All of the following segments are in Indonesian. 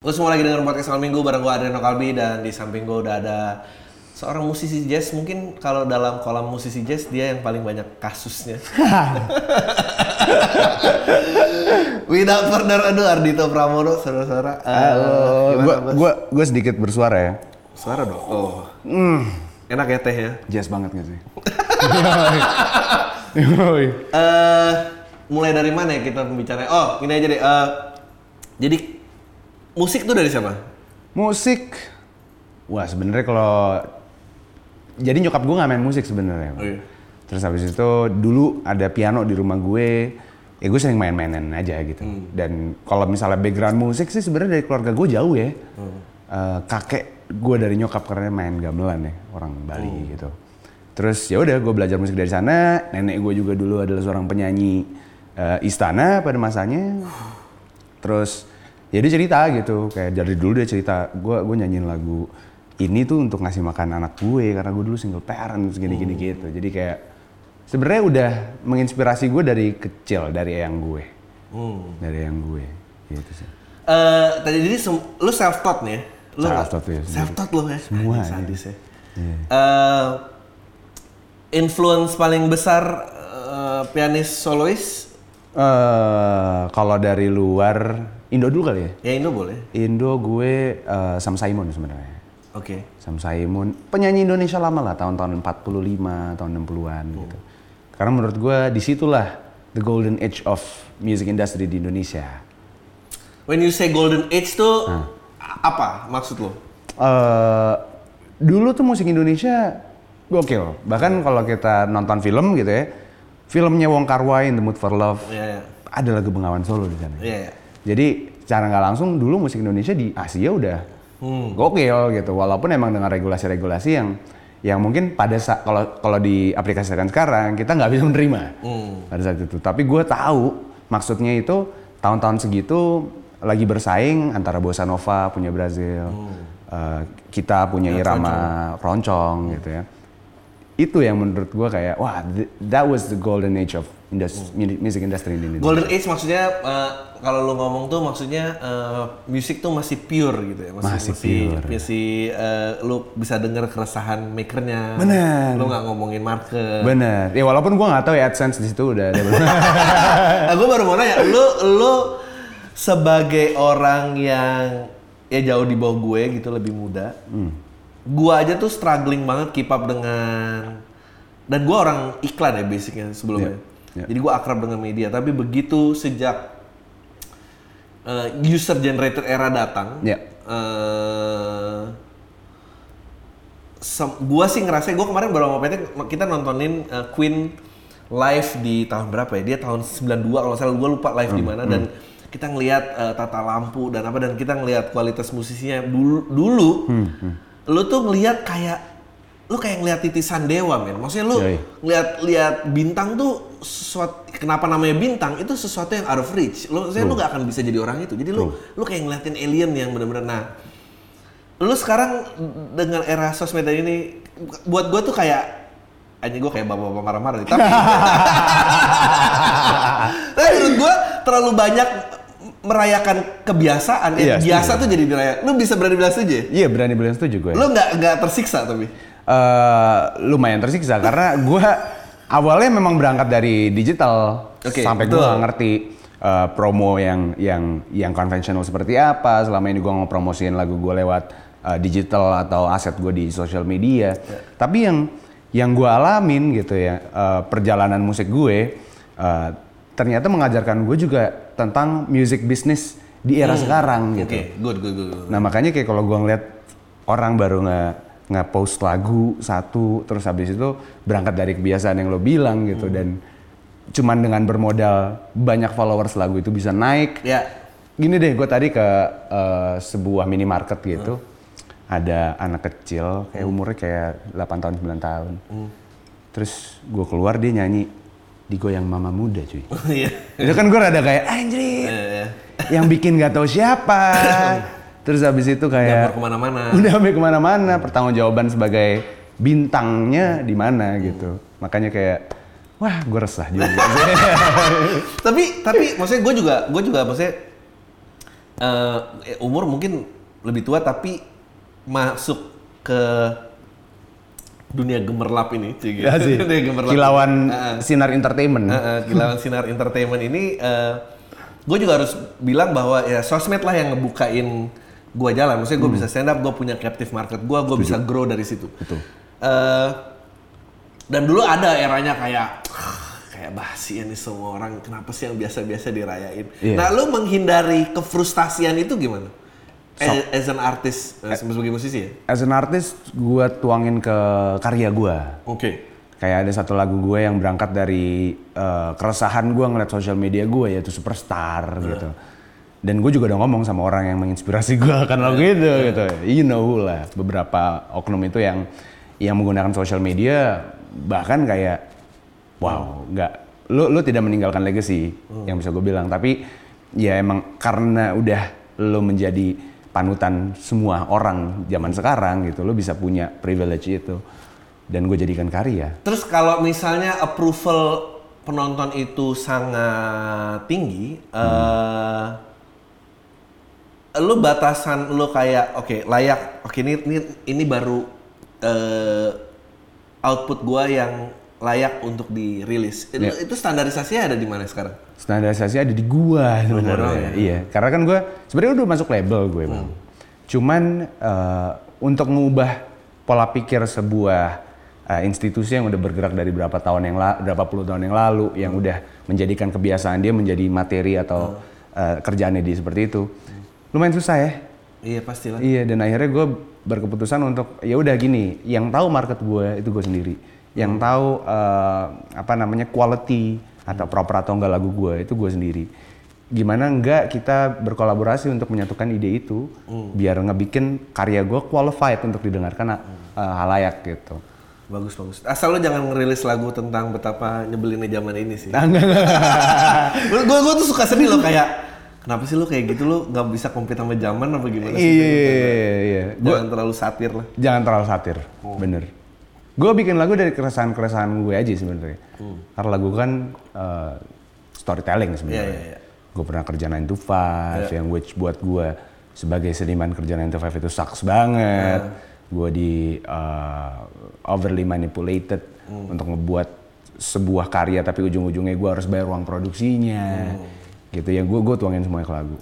Lo semua lagi dengerin podcast Malam Minggu bareng gue Adriano Kalbi, dan di samping gue udah ada seorang musisi jazz. Mungkin kalau dalam kolam musisi jazz dia yang paling banyak kasusnya. Without further ado, Ardhito Pramono, saudara-saudara. Gue sedikit bersuara ya. Suara dong. Oh. Enak ya teh ya. Jazz banget gak sih? Mulai dari mana ya kita pembicaraan? Oh, gini aja deh. Jadi musik tuh dari siapa? Musik, wah sebenarnya kalau jadi nyokap gue nggak main musik sebenarnya. Oh, iya. Terus habis itu dulu ada piano di rumah gue, ya gue sering main-mainan aja gitu. Dan kalau misalnya background musik sih sebenarnya dari keluarga gue jauh ya. Kakek gue dari nyokap karena main gamelan ya, orang Bali gitu. Terus ya udah gue belajar musik dari sana. Nenek gue juga dulu adalah seorang penyanyi istana pada masanya. Terus ya dia cerita gitu, kayak dari dulu dia cerita, gue nyanyiin lagu ini tuh untuk ngasih makan anak gue karena gue dulu single parent, gini-gini gitu. Jadi kayak sebenarnya udah menginspirasi gue dari kecil, dari eyang gue. Gitu sih. Tadi jadi lu self-taught nih ya? Self-taught ya. Self-taught lu ya? Semua. Sadis ya. Influence paling besar pianis solois? Kalau dari luar, Indo dulu kali ya? Ya Indo boleh. Indo gue Sam Saimun sebenarnya. Oke. Okay. Sam Saimun, penyanyi Indonesia lama lah, tahun-tahun 45, tahun 60-an gitu. Karena menurut gue disitulah the golden age of music industry di Indonesia. When you say golden age tuh apa maksud lo? Dulu tuh musik Indonesia gokil. Bahkan kalau kita nonton film gitu ya, filmnya Wong Karwai, The Mood for Love, ada lagu Bengawan Solo di sana. Jadi secara nggak langsung dulu musik Indonesia di Asia udah gokil gitu, walaupun emang dengan regulasi-regulasi yang mungkin pada saat kalau diaplikasikan sekarang kita nggak bisa menerima pada saat itu. Tapi gue tahu maksudnya itu tahun-tahun segitu lagi bersaing antara Bossa Nova punya Brazil, kita punya irama roncong gitu ya. Itu yang menurut gue kayak wah, that was the golden age of music industry in Indonesia. Golden age maksudnya kalau lo ngomong tuh maksudnya musik tuh masih pure gitu ya, masih pure. Masih lo bisa dengar keresahan makernya. Bener. Lo nggak ngomongin market. Bener. Ya walaupun gue nggak tahu ya AdSense di situ udah. Nah, gue baru mau nanya, lo sebagai orang yang ya jauh di bawah gue gitu, lebih muda, gue aja tuh struggling banget keep up dengan, dan gue orang iklan ya basicnya sebelumnya. Jadi gue akrab dengan media, tapi begitu sejak user generated era datang, gue sih ngerasa, gue kemarin baru sama Pete, kita nontonin Queen live di tahun berapa ya, dia tahun 92 kalau salah, gue lupa live di mana, dan kita ngelihat tata lampu dan apa, dan kita ngelihat kualitas musisinya dulu lu tuh ngelihat kayak, lu kayak ngeliat titisan dewa men, maksudnya lu ngeliat bintang tuh sesuatu, kenapa namanya bintang, itu sesuatu yang out of reach. Lu maksudnya lu gak akan bisa jadi orang itu, jadi lu kayak ngeliatin alien yang bener-bener. Nah, lu sekarang dengan era sosmed ini, buat gua tuh kayak, anjing gua kayak bapak-bapak marah-marah nih, tapi tapi menurut gua terlalu banyak merayakan kebiasaan, biasa tuh jadi dirayakan. Lu bisa berani bilang setuju ya? Iya berani bilang setuju gue. Lu gak tersiksa tapi? Lumayan tersiksa karena gue awalnya memang berangkat dari digital, sampai gue nggak ngerti promo yang konvensional seperti apa. Selama ini gue ngepromosiin lagu gue lewat digital atau aset gue di social media. Tapi yang gue alamin gitu ya, perjalanan musik gue ternyata mengajarkan gue juga tentang music business di era sekarang gitu. Nah makanya kayak kalau gue ngeliat orang baru nge-post lagu satu, terus habis itu berangkat dari kebiasaan yang lo bilang gitu, dan cuman dengan bermodal banyak followers lagu itu bisa naik. Gini deh, gue tadi ke sebuah minimarket gitu, ada anak kecil kayak umurnya kayak 8 tahun, 9 tahun. Terus gue keluar, dia nyanyi Digoyang Mama Muda cuy. Itu kan gue rada kayak anjir, yang bikin gak tahu siapa. Terus habis itu kayak udah sampai kemana-mana, pertanggungjawaban sebagai bintangnya di mana gitu. Makanya kayak wah gue resah juga. Tapi maksudnya gue juga maksudnya umur mungkin lebih tua tapi masuk ke dunia gemerlap ini, gitu. Ya sih. Kilauan sinar entertainment. Kilauan sinar entertainment ini, gue juga harus bilang bahwa ya sosmed lah yang ngebukain gue jalan. Maksudnya gue bisa stand up, gue punya captive market gue bisa grow dari situ. Betul. Dan dulu ada eranya kayak bahasian nih semua orang, kenapa sih yang biasa-biasa dirayain? Yeah. Nah, lu menghindari kefrustasian itu gimana? As an artist, sebagai musisi ya? As an artist, gue tuangin ke karya gue. Oke. Okay. Kayak ada satu lagu gue yang berangkat dari keresahan gue ngeliat sosial media gue, yaitu Superstar gitu. Dan gue juga udah ngomong sama orang yang menginspirasi gue akan lagu itu gitu. You know lah, beberapa oknum itu yang menggunakan sosial media bahkan kayak, wow, lu tidak meninggalkan legacy yang bisa gue bilang. Tapi ya emang karena udah lu menjadi panutan semua orang zaman sekarang gitu, lo bisa punya privilege itu dan gue jadikan karya. Terus kalau misalnya approval penonton itu sangat tinggi, lo batasan lo kayak oke, layak, oke ini baru output gue yang layak untuk dirilis. Yeah. Itu standarisasinya ada di mana sekarang? Standarisasinya ada di gua sebenarnya. Iya, karena kan gua sebenarnya udah masuk label gue, Bang. Cuman untuk mengubah pola pikir sebuah institusi yang udah bergerak dari berapa puluh tahun yang lalu yang udah menjadikan kebiasaan dia menjadi materi atau kerjaannya dia seperti itu. Lumayan susah ya? Iya, pastilah. Iya, dan akhirnya gua berkeputusan untuk ya udah gini, yang tahu market gua itu gua sendiri. Yang tahu quality atau proper atau enggak lagu gue itu gue sendiri. Gimana enggak kita berkolaborasi untuk menyatukan ide itu biar ngebikin karya gue qualified untuk didengarkan halayak gitu. Bagus. Asal lo jangan ngerilis lagu tentang betapa nyebelinnya zaman ini sih. Gue tuh suka sedih lo kayak kenapa sih lu kayak gitu, lu gak bisa compete sama zaman apa gimana sih? Iya. Jangan terlalu satir lah. Jangan terlalu satir, bener. Gue bikin lagu dari keresahan-keresahan gue aja sebenarnya. Karena lagu kan storytelling sebenarnya. Yeah. Gue pernah kerja 9 to 5 yang which buat gue sebagai seniman kerja 9 to 5 itu sucks banget. Gue di overly manipulated untuk ngebuat sebuah karya tapi ujung-ujungnya gue harus bayar uang produksinya. Gitu ya, gue tuangin semuanya ke lagu.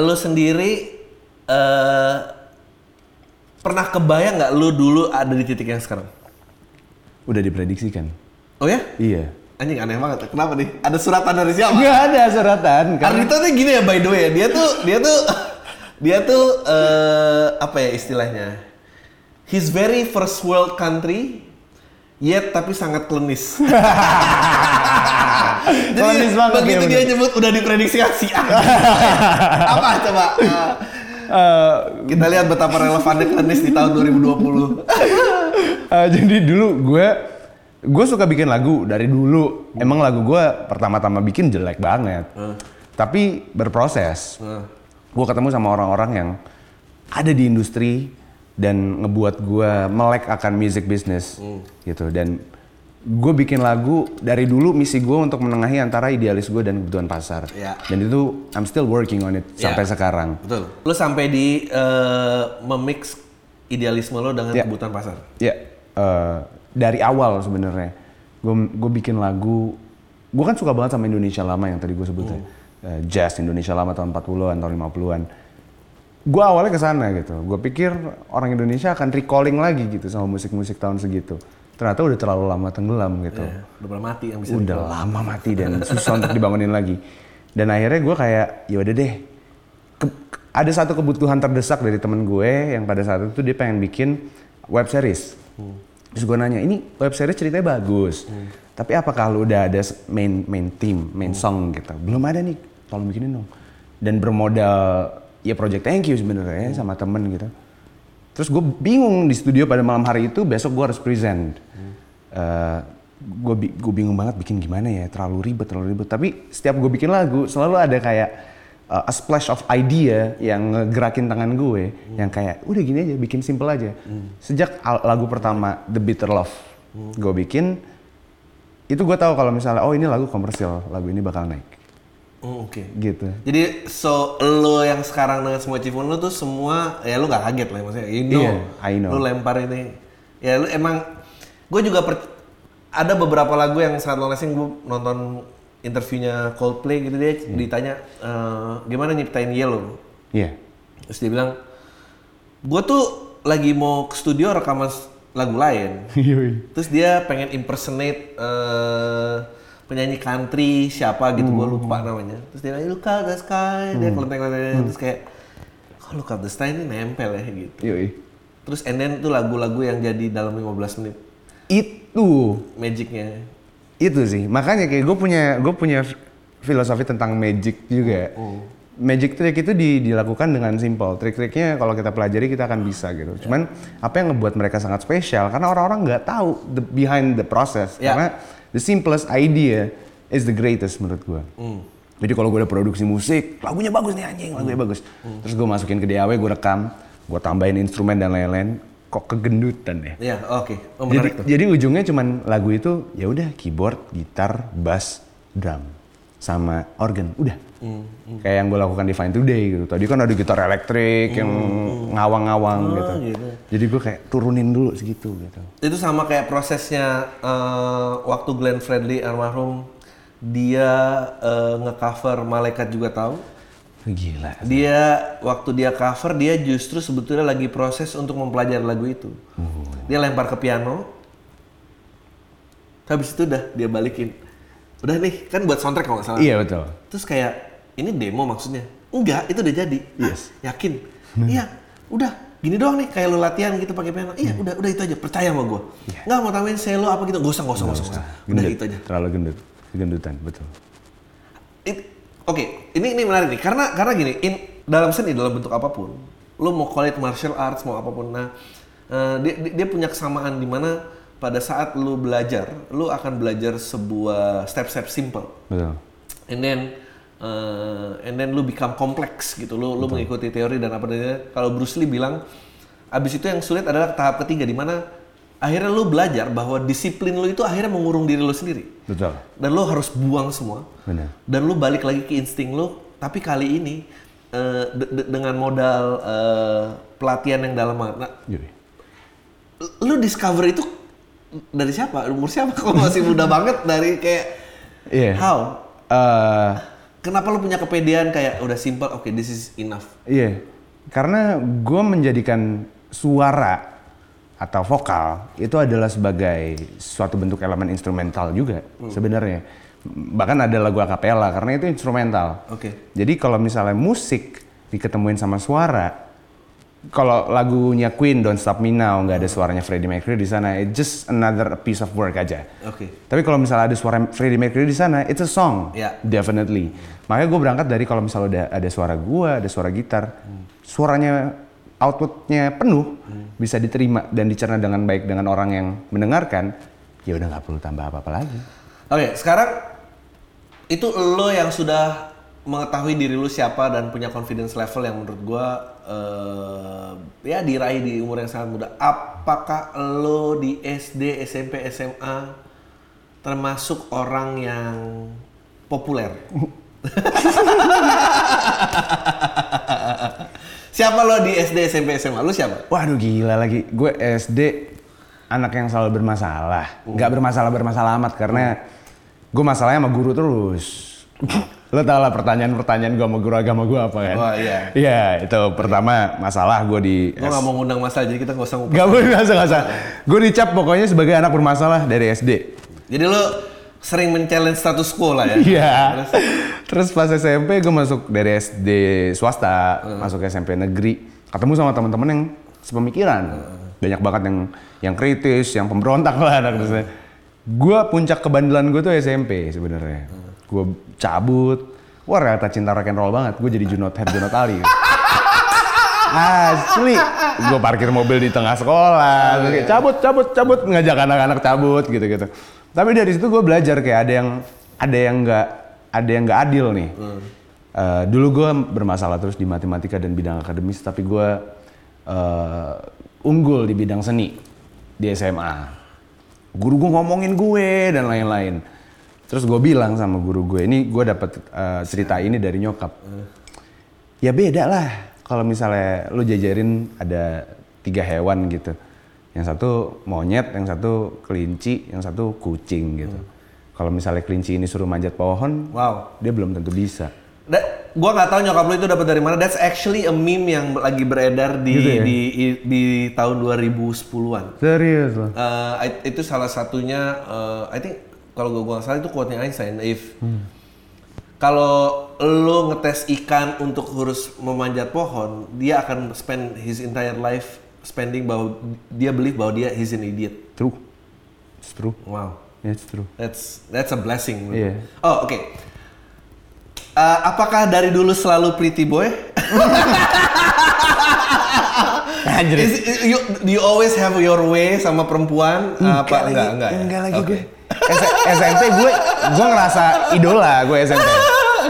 Lo sendiri pernah kebayang nggak lu dulu ada di titik yang sekarang? Udah diprediksikan. Oh ya? Iya. Anjing aneh banget. Kenapa nih? Ada suratan dari siapa? Nggak ada suratan. Ardhito tuh gini ya, by the way. Dia tuh apa ya istilahnya? His very first world country, yet tapi sangat klenis. Jadi begitu dia nyebut udah diprediksikan sih. Apa coba? Kita lihat betapa relevannya Klenis di tahun 2020. Jadi dulu gue suka bikin lagu dari dulu. Emang lagu gue pertama-tama bikin jelek banget. Tapi berproses. Gue ketemu sama orang-orang yang ada di industri dan ngebuat gue melek akan music business gitu. Dan gue bikin lagu dari dulu, misi gue untuk menengahi antara idealis gue dan kebutuhan pasar. Yeah. Dan itu I'm still working on it sampai sekarang. Betul. Lo sampai di memix idealisme lo dengan kebutuhan pasar. Iya. Yeah. Dari awal sebenarnya, gue bikin lagu. Gue kan suka banget sama Indonesia lama yang tadi gue sebutnya, jazz Indonesia lama tahun 40-an, tahun 50-an. Gue awalnya kesana gitu. Gue pikir orang Indonesia akan recalling lagi gitu sama musik-musik tahun segitu. Ternyata udah terlalu lama tenggelam gitu. Yeah, udah mati yang bisa. Udah dikeluar. Lama mati dan susah untuk dibangunin lagi. Dan akhirnya gue kayak yaudah deh. Ada satu kebutuhan terdesak dari temen gue yang pada saat itu dia pengen bikin web series. Terus gue nanya, ini web series ceritanya bagus. Tapi apakah lu udah ada main theme, main song gitu? Belum ada nih, tolong bikinin dong. Dan bermodal ya project thank you sebenarnya sama temen gitu. Terus gue bingung di studio pada malam hari itu, besok gue harus present. Gue bingung banget bikin gimana ya, terlalu ribet. Tapi setiap gue bikin lagu selalu ada kayak a splash of idea yang ngegerakin tangan gue. Yang kayak udah gini aja, bikin simple aja. Sejak lagu pertama The Bitter Love gue bikin, itu gue tahu kalau misalnya oh ini lagu komersil, lagu ini bakal naik. Oh, oke. Gitu. Jadi so lo yang sekarang dengan semua achievement lo tuh semua ya lo nggak kaget lah maksudnya. You know, yeah, I know. Lo lempar ini. Ya lo emang gue juga ada beberapa lagu yang sangat long lasting. Gue nonton interviewnya Coldplay gitu dia ditanya gimana nyiptain Yellow. Iya. Yeah. Terus dia bilang, gue tuh lagi mau ke studio rekaman lagu lain. Terus dia pengen impersonate penyanyi country siapa gitu, gue lupa namanya. Terus dia nanya, look up the sky, dia kelenteng-kelenteng, terus kayak, kok look up the sky ini nempel ya gitu. Yui. Terus and then itu lagu-lagu yang jadi dalam 15 menit. Itu magicnya. Itu sih, makanya kayak gue punya filosofi tentang magic juga. Magic trick itu dilakukan dengan simple, trik-triknya kalau kita pelajari kita akan bisa gitu. Cuman apa yang ngebuat mereka sangat spesial, karena orang-orang nggak tahu behind the process. Karena the simplest idea is the greatest menurut gue. Jadi kalau gue udah produksi musik, lagunya bagus nih anjing, lagunya bagus. Terus gue masukin ke DAW, gue rekam, gue tambahin instrumen dan lain-lain, kok kegendutan ya. Iya, oke. Oh, menarik tuh. Jadi ujungnya cuman lagu itu ya udah keyboard, gitar, bass, drum sama organ, udah. Kayak yang gue lakukan di Fine Today gitu. Tadi kan ada gitar elektrik yang ngawang-ngawang gitu. Jadi gue kayak turunin dulu segitu gitu. Itu sama kayak prosesnya waktu Glenn Fredly almarhum dia nge-cover Malaikat juga tahu. Gila. Dia waktu dia cover dia justru sebetulnya lagi proses untuk mempelajari lagu itu. Dia lempar ke piano. Habis itu udah dia balikin. Udah nih, kan buat soundtrack kalau nggak salah. Iya, betul. Terus kayak, ini demo maksudnya? Enggak, itu udah jadi. Yes. Ah, yakin? Iya, udah. Gini doang nih, kayak lo latihan gitu pakai piano. Iya, udah itu aja. Percaya sama gue. Yeah. Nggak mau tambahin selo apa gitu. Gak usah. Udah itu aja. Terlalu gendutan, betul. Oke, ini menarik nih. Karena gini, dalam seni, dalam bentuk apapun, lo mau call it martial arts, mau apapun. Nah, dia punya kesamaan di mana pada saat lu belajar, lu akan belajar sebuah step-step simple. Betul. And then lu become kompleks gitu. Lu mengikuti teori dan apa namanya. Kalau Bruce Lee bilang, abis itu yang sulit adalah tahap ketiga di mana akhirnya lu belajar bahwa disiplin lu itu akhirnya mengurung diri lu sendiri. Betul. Dan lu harus buang semua. Benar. Dan lu balik lagi ke insting lu, tapi kali ini dengan modal pelatihan yang dalam makna. Lu discover itu dari siapa? Umur siapa? Kok masih muda banget dari kayak how? Kenapa lu punya kepedean kayak udah simple, okay, this is enough? Iya, karena gue menjadikan suara atau vokal itu adalah sebagai suatu bentuk elemen instrumental juga sebenarnya. Bahkan ada lagu akapela karena itu instrumental. Oke. Jadi kalau misalnya musik diketemuin sama suara, kalau lagunya Queen Don't Stop Me Now nggak ada suaranya Freddie Mercury di sana, it's just another piece of work aja. Oke. Tapi kalau misalnya ada suara Freddie Mercury di sana, it's a song, definitely. Makanya gue berangkat dari kalau misalnya ada suara gue, ada suara gitar, suaranya outputnya penuh, bisa diterima dan dicerna dengan baik dengan orang yang mendengarkan, ya udah nggak perlu tambah apa-apa lagi. Oke, sekarang itu lo yang sudah mengetahui diri lu siapa dan punya confidence level yang menurut gua ya diraih di umur yang sangat muda. Apakah lu di SD, SMP, SMA termasuk orang yang populer? Siapa lu di SD, SMP, SMA? Lu siapa? Waduh gila lagi. Gue SD anak yang selalu bermasalah. Nggak bermasalah amat karena gue masalahnya sama guru terus. Lo tau lah pertanyaan-pertanyaan gue sama guru agama gue apa kan? Oh iya. Iya, itu pertama masalah gue di... Gue gak mau ngundang masalah, jadi kita gak usah ngupas. Gak usah. Gue dicap pokoknya sebagai anak bermasalah dari SD. Jadi lo sering men-challenge status quo lah ya? Iya. Terus pas SMP gue masuk dari SD swasta, masuk SMP negeri. Ketemu sama teman-teman yang sepemikiran. Banyak banget yang kritis, yang pemberontak lah anak-anaknya. Gue puncak kebandelan gue tuh SMP sebenarnya. Gue cabut, wah realita cinta rock'n'roll banget, gue jadi Junot Ali. Asli, gue parkir mobil di tengah sekolah, cabut, ngajak anak-anak cabut gitu. Tapi dari situ gue belajar kayak ada yang nggak adil nih. Dulu gue bermasalah terus di matematika dan bidang akademis, tapi gue unggul di bidang seni di SMA. Guru gue ngomongin gue dan lain-lain. Terus gue bilang sama guru gue, ini gue dapet cerita ini dari nyokap. Ya beda lah kalau misalnya lu jajarin ada 3 hewan gitu. Yang satu monyet, yang satu kelinci, yang satu kucing gitu. Kalau misalnya kelinci ini suruh manjat pohon, wow, dia belum tentu bisa. Gue nggak tahu nyokap lu itu dapat dari mana. That's actually a meme yang lagi beredar di gitu ya? di tahun 2010-an. Serius loh. Itu salah satunya. I think kalau gue nggak salah itu quote-nya Einstein, kalau lo ngetes ikan untuk harus memanjat pohon, dia akan spend his entire life spending bahwa dia believe bahwa dia he's an idiot. True, it's true. Wow, yeah, it's true. That's a blessing. Yeah. Oh oke. Okay. Apakah dari dulu selalu pretty boy? Do you always have your way sama perempuan? Enggak lagi gue. SMP gue ngerasa idola gue SMP.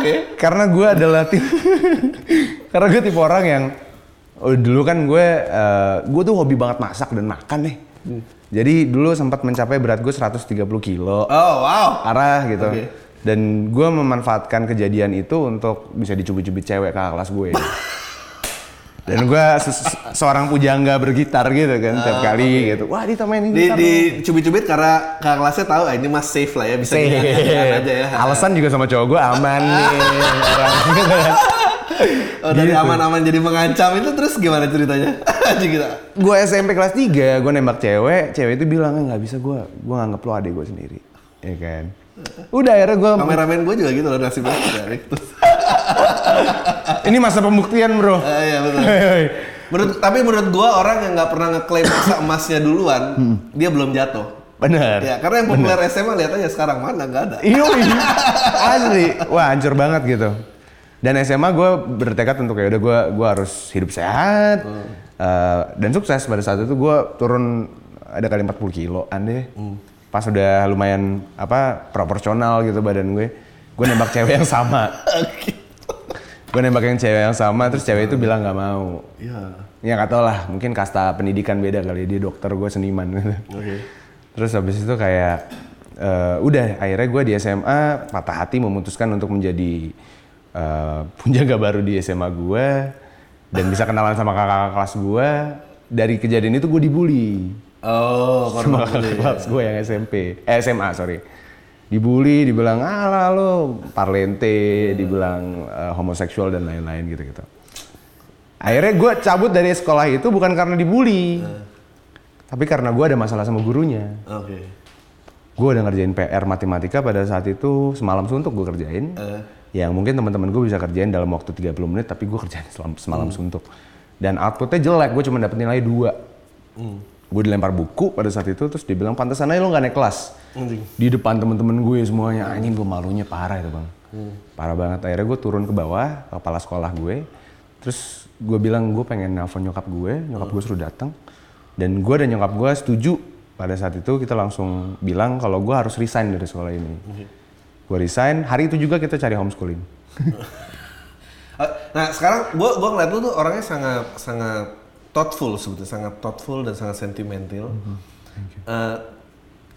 Okay. Karena gue adalah tipe orang yang dulu kan gue tuh hobi banget masak dan makan nih. Jadi dulu sempat mencapai berat gue 130 kilo. Oh wow. Arah gitu. Okay. Dan gue memanfaatkan kejadian itu untuk bisa dicubit-cubit cewek kakak kelas gue. Dan gue seorang pujangga bergitar gitu kan tiap kali gitu. Wah dia mainin gitar. Dicubit-cubit karena kakak kelasnya tahu ini mas safe lah ya, bisa diangkat aja ya. Alasan juga sama cowok gue aman nih. Oh dari gitu. Aman-aman jadi mengancam itu terus gimana ceritanya? Gue SMP kelas 3, gue nembak cewek itu bilang nggak bisa gue nganggep lo adek gue sendiri. Ya kan? Udah akhirnya gue... Kameramen gue juga gitu loh nasibnya. Ini masa pembuktian bro. Iya betul. Menurut gue orang yang gak pernah ngeklaim masa emasnya duluan, dia belum jatuh. Bener. Ya, karena yang populer SMA lihat aja sekarang mana gak ada. Iya. Asli. Wah hancur banget gitu. Dan SMA gue bertekad untuk ya udah gue harus hidup sehat dan sukses. Pada saat itu gue turun ada kali 40 kiloan deh. Pas udah lumayan proporsional gitu badan gue nembak cewek yang sama. Gue nembak cewek yang sama, terus cewek itu bilang nggak mau. Ya nggak tau lah, mungkin kasta pendidikan beda kali, dia dokter, gue seniman. Okay. Terus habis itu kayak udah akhirnya gue di SMA patah hati memutuskan untuk menjadi punjaga baru di SMA gue dan bisa kenalan sama kakak kelas gue. Dari kejadian itu gue dibully. Oh, karena kelas gue yang SMA sorry. Dibully, dibilang ala lo parlente, dibilang homoseksual dan lain-lain gitu. Akhirnya gue cabut dari sekolah itu bukan karena dibully, tapi karena gue ada masalah sama gurunya. Okay. Gue udah ngerjain PR matematika pada saat itu semalam suntuk gue kerjain, yang mungkin teman-teman gue bisa kerjain dalam waktu 30 menit, tapi gue kerjain semalam suntuk dan outputnya jelek, gue cuma dapet nilai 2. Gue dilempar buku pada saat itu, terus dibilang pantesan aja lo gak naik kelas. Di depan temen-temen gue semuanya, anjing gue malunya parah itu bang. Parah banget, akhirnya gue turun ke bawah, ke kepala sekolah gue. Terus gue bilang gue pengen nelfon nyokap gue suruh datang. Dan gue dan nyokap gue setuju pada saat itu, kita langsung bilang kalau gue harus resign dari sekolah ini. Gue resign, hari itu juga kita cari homeschooling. Nah sekarang gue ngeliat lu tuh orangnya sangat thoughtful sebetulnya, sangat thoughtful dan sangat sentimental.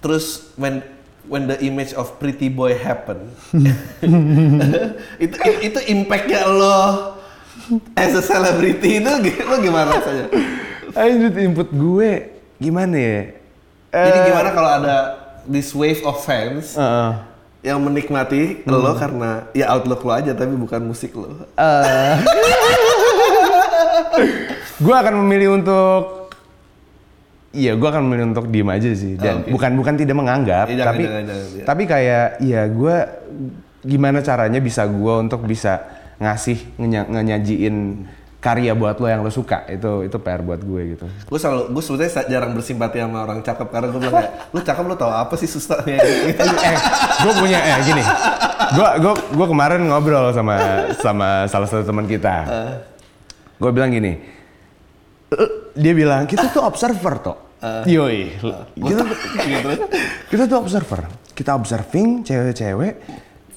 Terus when the image of pretty boy happen, itu impactnya lo as a celebrity itu lo gimana rasanya? Input gue gimana ya? Jadi gimana kalau ada this wave of fans yang menikmati lo karena ya outlook lo aja tapi bukan musik lo? Gue akan memilih untuk, diem aja sih. Dan bukan tidak menganggap, jangan. Tapi kayak, ya gue gimana caranya bisa gue untuk bisa nyajiin karya buat lo yang lo suka, itu PR buat gue gitu. Gue sebetulnya jarang bersimpati sama orang cakep karena gue bilang kayak, lo cakep lo tau apa sih susahnya? Gue punya gini. Gue kemarin ngobrol sama salah satu teman kita. Gue bilang gini, dia bilang kita tuh observer toh, kita tuh observer, kita observing cewek-cewek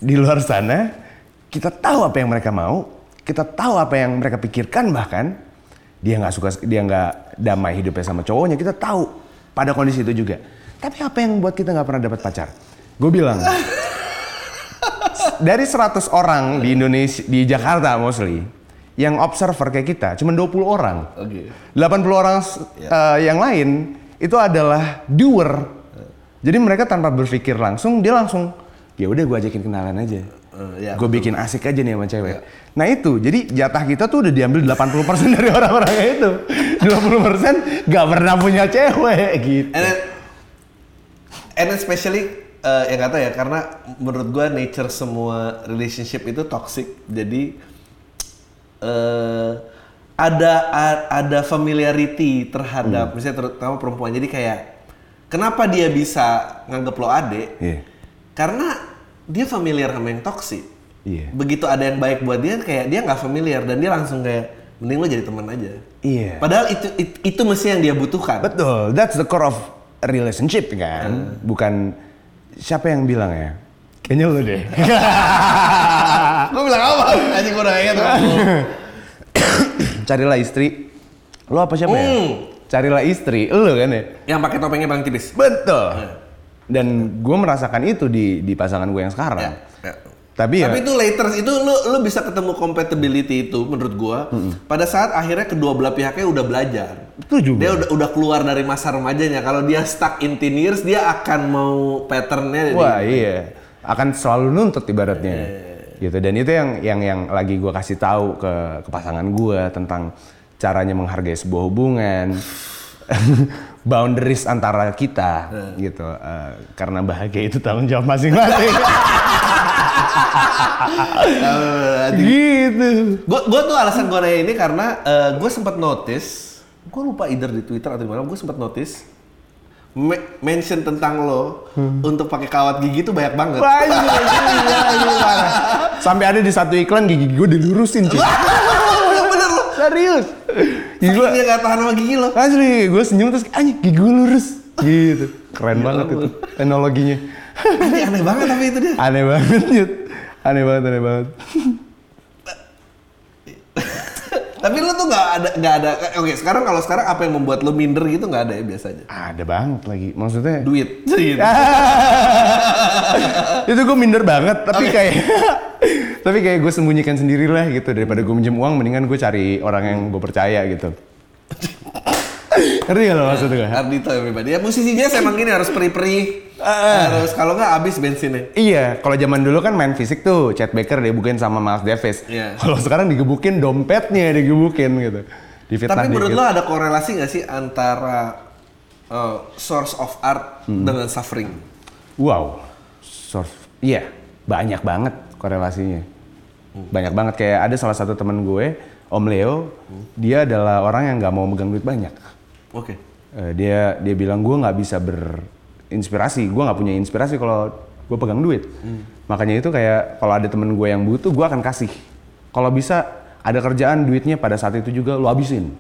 di luar sana, kita tahu apa yang mereka mau, kita tahu apa yang mereka pikirkan bahkan dia nggak damai hidupnya sama cowoknya, kita tahu pada kondisi itu juga, tapi apa yang buat kita nggak pernah dapat pacar, gue bilang. dari 100 orang di Indonesia, di Jakarta mostly, yang observer kayak kita cuma 20 orang. Okay. 80 orang yang lain itu adalah doer. Jadi mereka tanpa berpikir langsung, dia langsung ya udah gue ajakin kenalan aja. Gue bikin asik aja nih sama cewek. Nah itu, jadi jatah kita tuh udah diambil 80% dari orang-orang itu. 20% gak pernah punya cewek gitu. And especially yang kata ya, karena menurut gue nature semua relationship itu toxic. Jadi ada familiarity terhadap misalnya terutama perempuan. Jadi kayak kenapa dia bisa nganggep lo adek? Yeah. Karena dia familiar sama yang toksik. Iya. Begitu ada yang baik buat dia, kayak dia nggak familiar dan dia langsung kayak mending lo jadi teman aja. Iya. Padahal itu mesti yang dia butuhkan. Betul. That's the core of relationship kan. Bukan siapa yang bilang ya. Kayaknya lo deh. Gue bilang apa? Aja gue udah ingat. Carilah istri. Lo apa siapa ya? Carilah istri. Lo kan ya. Yang pakai topengnya paling tipis. Betul. Dan gue merasakan itu di pasangan gue yang sekarang. Ya. Tapi itu later itu lu bisa ketemu compatibility itu menurut gue. Pada saat akhirnya kedua belah pihaknya udah belajar. Itu juga. Dia udah keluar dari masa remajanya. Kalau dia stuck in teen years, dia akan mau patternnya. Wah jadi, iya. Akan selalu nuntut ibaratnya. Gitu. Dan itu yang lagi gue kasih tahu ke pasangan gue tentang caranya menghargai sebuah hubungan. Boundaries antara kita gitu, karena bahagia itu tanggung jawab masing-masing. Gitu. Gue tuh alasan gue nanya ini karena gue sempat notice, gue lupa either di Twitter atau di mana, gue sempat notice mention tentang lo untuk pakai kawat gigi tuh banyak banget. Banyak. Sampai ada di satu iklan gigi gue dilurusin. Bener lo. Serius. Gue dia nggak tahan sama gigi lo. Asli, gue senyum terus anjing gigi gue lurus. Gitu. Keren banget itu teknologinya. Aneh banget tapi itu dia. Aneh banget. Tapi lo tuh nggak ada. Oke, sekarang apa yang membuat lo minder gitu nggak ada ya biasanya? Ada banget lagi. Maksudnya? Duit. Itu gue minder banget. Tapi kayak gue sembunyikan sendirilah gitu. Daripada gue minjem uang, mendingan gue cari orang yang gue percaya gitu. Ngerti gak lo maksud gue? Ardhito everybody. Ya musisinya emang gini, harus peri-peri. Harus, kalau gak habis bensinnya. Iya, kalau zaman dulu kan main fisik tuh Chet Baker digebukin sama Miles Davis. Kalau sekarang digebukin dompetnya, digebukin gitu. Tapi menurut lo ada korelasi gak sih antara source of art dengan suffering? Wow, iya, banyak banget korelasinya. Banyak banget, kayak ada salah satu teman gue, Om Leo, dia adalah orang yang nggak mau megang duit banyak. Oke. Dia bilang gue nggak bisa berinspirasi, gue nggak punya inspirasi kalau gue pegang duit. Makanya itu kayak kalau ada temen gue yang butuh, gue akan kasih. Kalau bisa ada kerjaan duitnya pada saat itu juga lo habisin,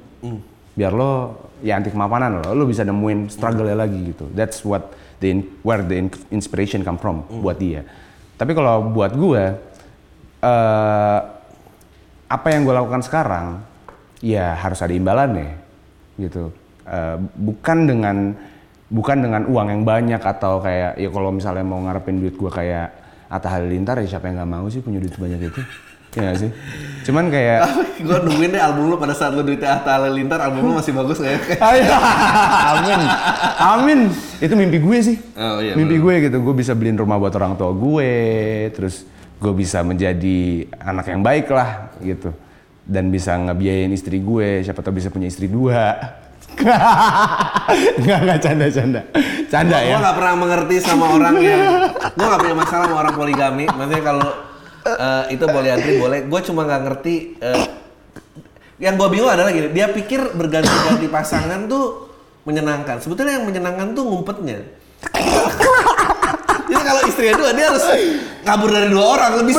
biar lo ya anti kemapanan lo bisa nemuin struggle-nya lagi gitu. That's what where the inspiration come from buat dia. Tapi kalau buat gue apa yang gue lakukan sekarang, ya harus ada imbalannya, gitu. Bukan dengan uang yang banyak atau kayak ya kalau misalnya mau ngarepin duit gue kayak Atta Halilintar, ya siapa yang nggak mau sih punya duit banyak itu, ya sih. Cuman kayak gue nungguin deh album lo pada saat lo duitnya Atta Halilintar, album lo masih bagus nggak ya? Amin. Itu mimpi gue sih. Oh, iya, mimpi gue gitu. Gue bisa beliin rumah buat orang tua gue, terus gue bisa menjadi anak yang baik lah gitu, dan bisa ngebiayain istri gue, siapa tau bisa punya istri 2. Nggak canda ya. Gue nggak pernah mengerti sama orang yang gue nggak punya masalah sama orang poligami. Maksudnya kalau itu boleh. Gue cuma nggak ngerti. Yang gue bingung adalah gini, dia pikir berganti-ganti pasangan tuh menyenangkan. Sebetulnya yang menyenangkan tuh ngumpetnya. Jadi kalau istrinya 2, dia harus kabur dari 2 orang, lebih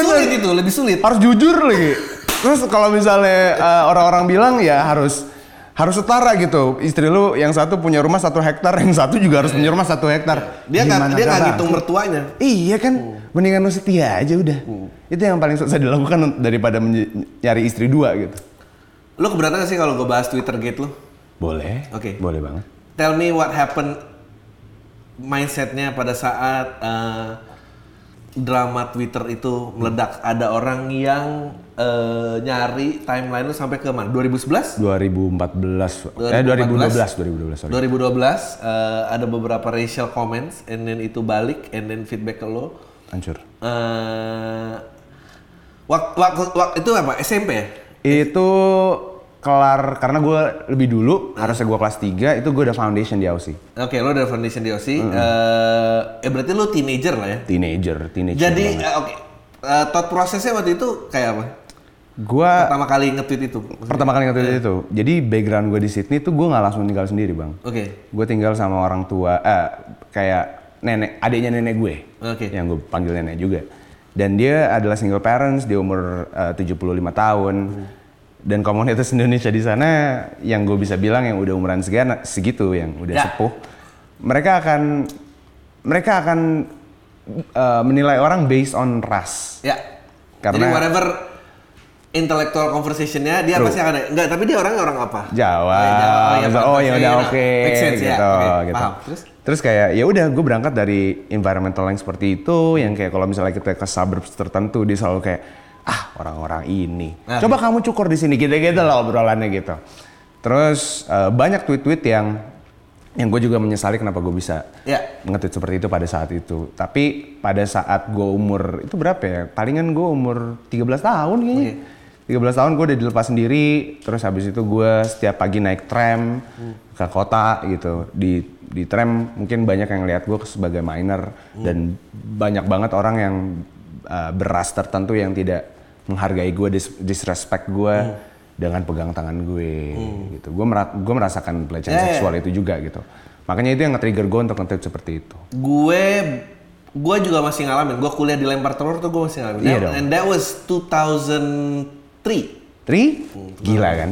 sulit. Harus jujur lagi. Terus kalau misalnya orang-orang bilang ya harus setara gitu. Istri lu yang satu punya rumah 1 hektar, yang satu juga harus punya rumah 1 hektar. Dia nggak ngitung mertuanya. Iya kan, mendingan lu setia aja udah. Itu yang paling susah dilakukan daripada nyari istri 2 gitu. Lu keberatan nggak sih kalau gue bahas Twittergate lu? Boleh. Oke. Boleh banget. Tell me what happened mindsetnya pada saat drama Twitter itu meledak. Ada orang yang nyari timeline lu sampai ke mana? 2011? 2012. 2012 ada beberapa racial comments and then itu balik and then feedback ke lu. Hancur. Itu apa? SMP ya? Itu kelar karena gue lebih dulu, harusnya gue kelas 3 itu gue udah foundation di Aussie. Oke, lo udah foundation di Aussie. Berarti lo teenager lah ya? Teenager. Jadi thought prosesnya waktu itu kayak apa? Gua pertama kali nge-tweet itu. Jadi background gue di Sydney tuh gue nggak langsung tinggal sendiri, Bang. Oke. Gue tinggal sama orang tua, kayak nenek, adiknya nenek gue. Oke. Yang gue panggil nenek juga. Dan dia adalah single parents, dia umur 75 tahun. Dan komunitas Indonesia di sana yang gue bisa bilang yang udah umuran segitu, yang udah sepuh, mereka akan menilai orang based on ras. Ya. Karena jadi whatever intellectual conversation-nya dia pasti akan ada. Enggak, tapi dia orang apa? Jawa. Gitu. Paham. Terus kayak ya udah gue berangkat dari environmental yang seperti itu, yang kayak kalau misalnya kita ke suburbs tertentu dia selalu kayak orang-orang ini. Coba kamu cukur di sini, gitu-gitu lah obrolannya gitu. Terus banyak tweet-tweet yang gue juga menyesali kenapa gue bisa nge-tweet seperti itu pada saat itu. Tapi pada saat gue umur itu berapa ya? Palingan gue umur 13 tahun kayaknya. 13 tahun gue udah dilepas sendiri. Terus habis itu gue setiap pagi naik tram ke kota gitu. Di tram mungkin banyak yang lihat gue sebagai minor dan banyak banget orang yang beras tertentu yang tidak menghargai gue, disrespect gue dengan pegang tangan gue gitu. Gue merasakan pelecehan seksual itu juga gitu. Makanya itu yang nge-trigger gue untuk nge-tweet seperti itu. Gue juga masih ngalamin. Gue kuliah di Lempar Telur tuh gue masih ngalamin. And that was 2003. Gila kan?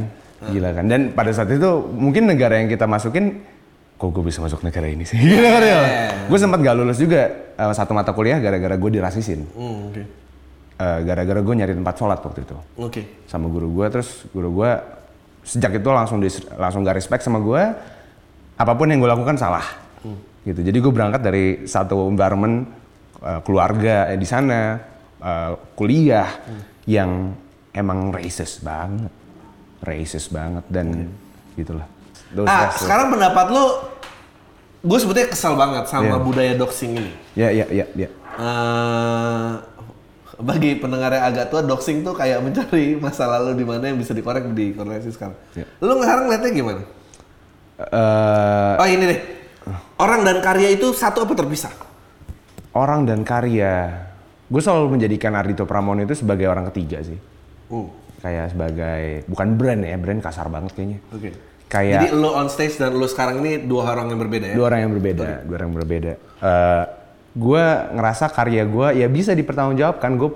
Gila kan? Dan pada saat itu mungkin negara yang kita masukin, kok gue bisa masuk negara ini sih? Gila kan ya? Gue sempat gak lulus juga satu mata kuliah gara-gara gue dirasisin. Gara-gara gue nyari tempat sholat waktu itu. Oke. Sama guru gue, terus guru gue sejak itu langsung gak respect sama gue. Apapun yang gue lakukan salah. Gitu. Jadi gue berangkat dari satu environment keluarga di sana, kuliah yang emang racist banget dan gitulah. Sekarang pendapat lu, gue sebetulnya kesal banget sama budaya doxing ini. Iya. Bagi pendengar yang agak tua, doxing tuh kayak mencari masa lalu di mana yang bisa dikorek di korelasi sekarang. Lu sekarang ngeliatnya gimana? Ini deh. Orang dan karya itu satu apa terpisah? Orang dan karya. Gue selalu menjadikan Ardhito Pramono itu sebagai orang ketiga sih. Kayak sebagai, bukan brand ya, brand kasar banget kayaknya. Oke. Kayak, jadi lo on stage dan lo sekarang ini dua orang yang berbeda ya? Dua orang yang berbeda. Gue ngerasa karya gue ya bisa dipertanggungjawabkan. Gue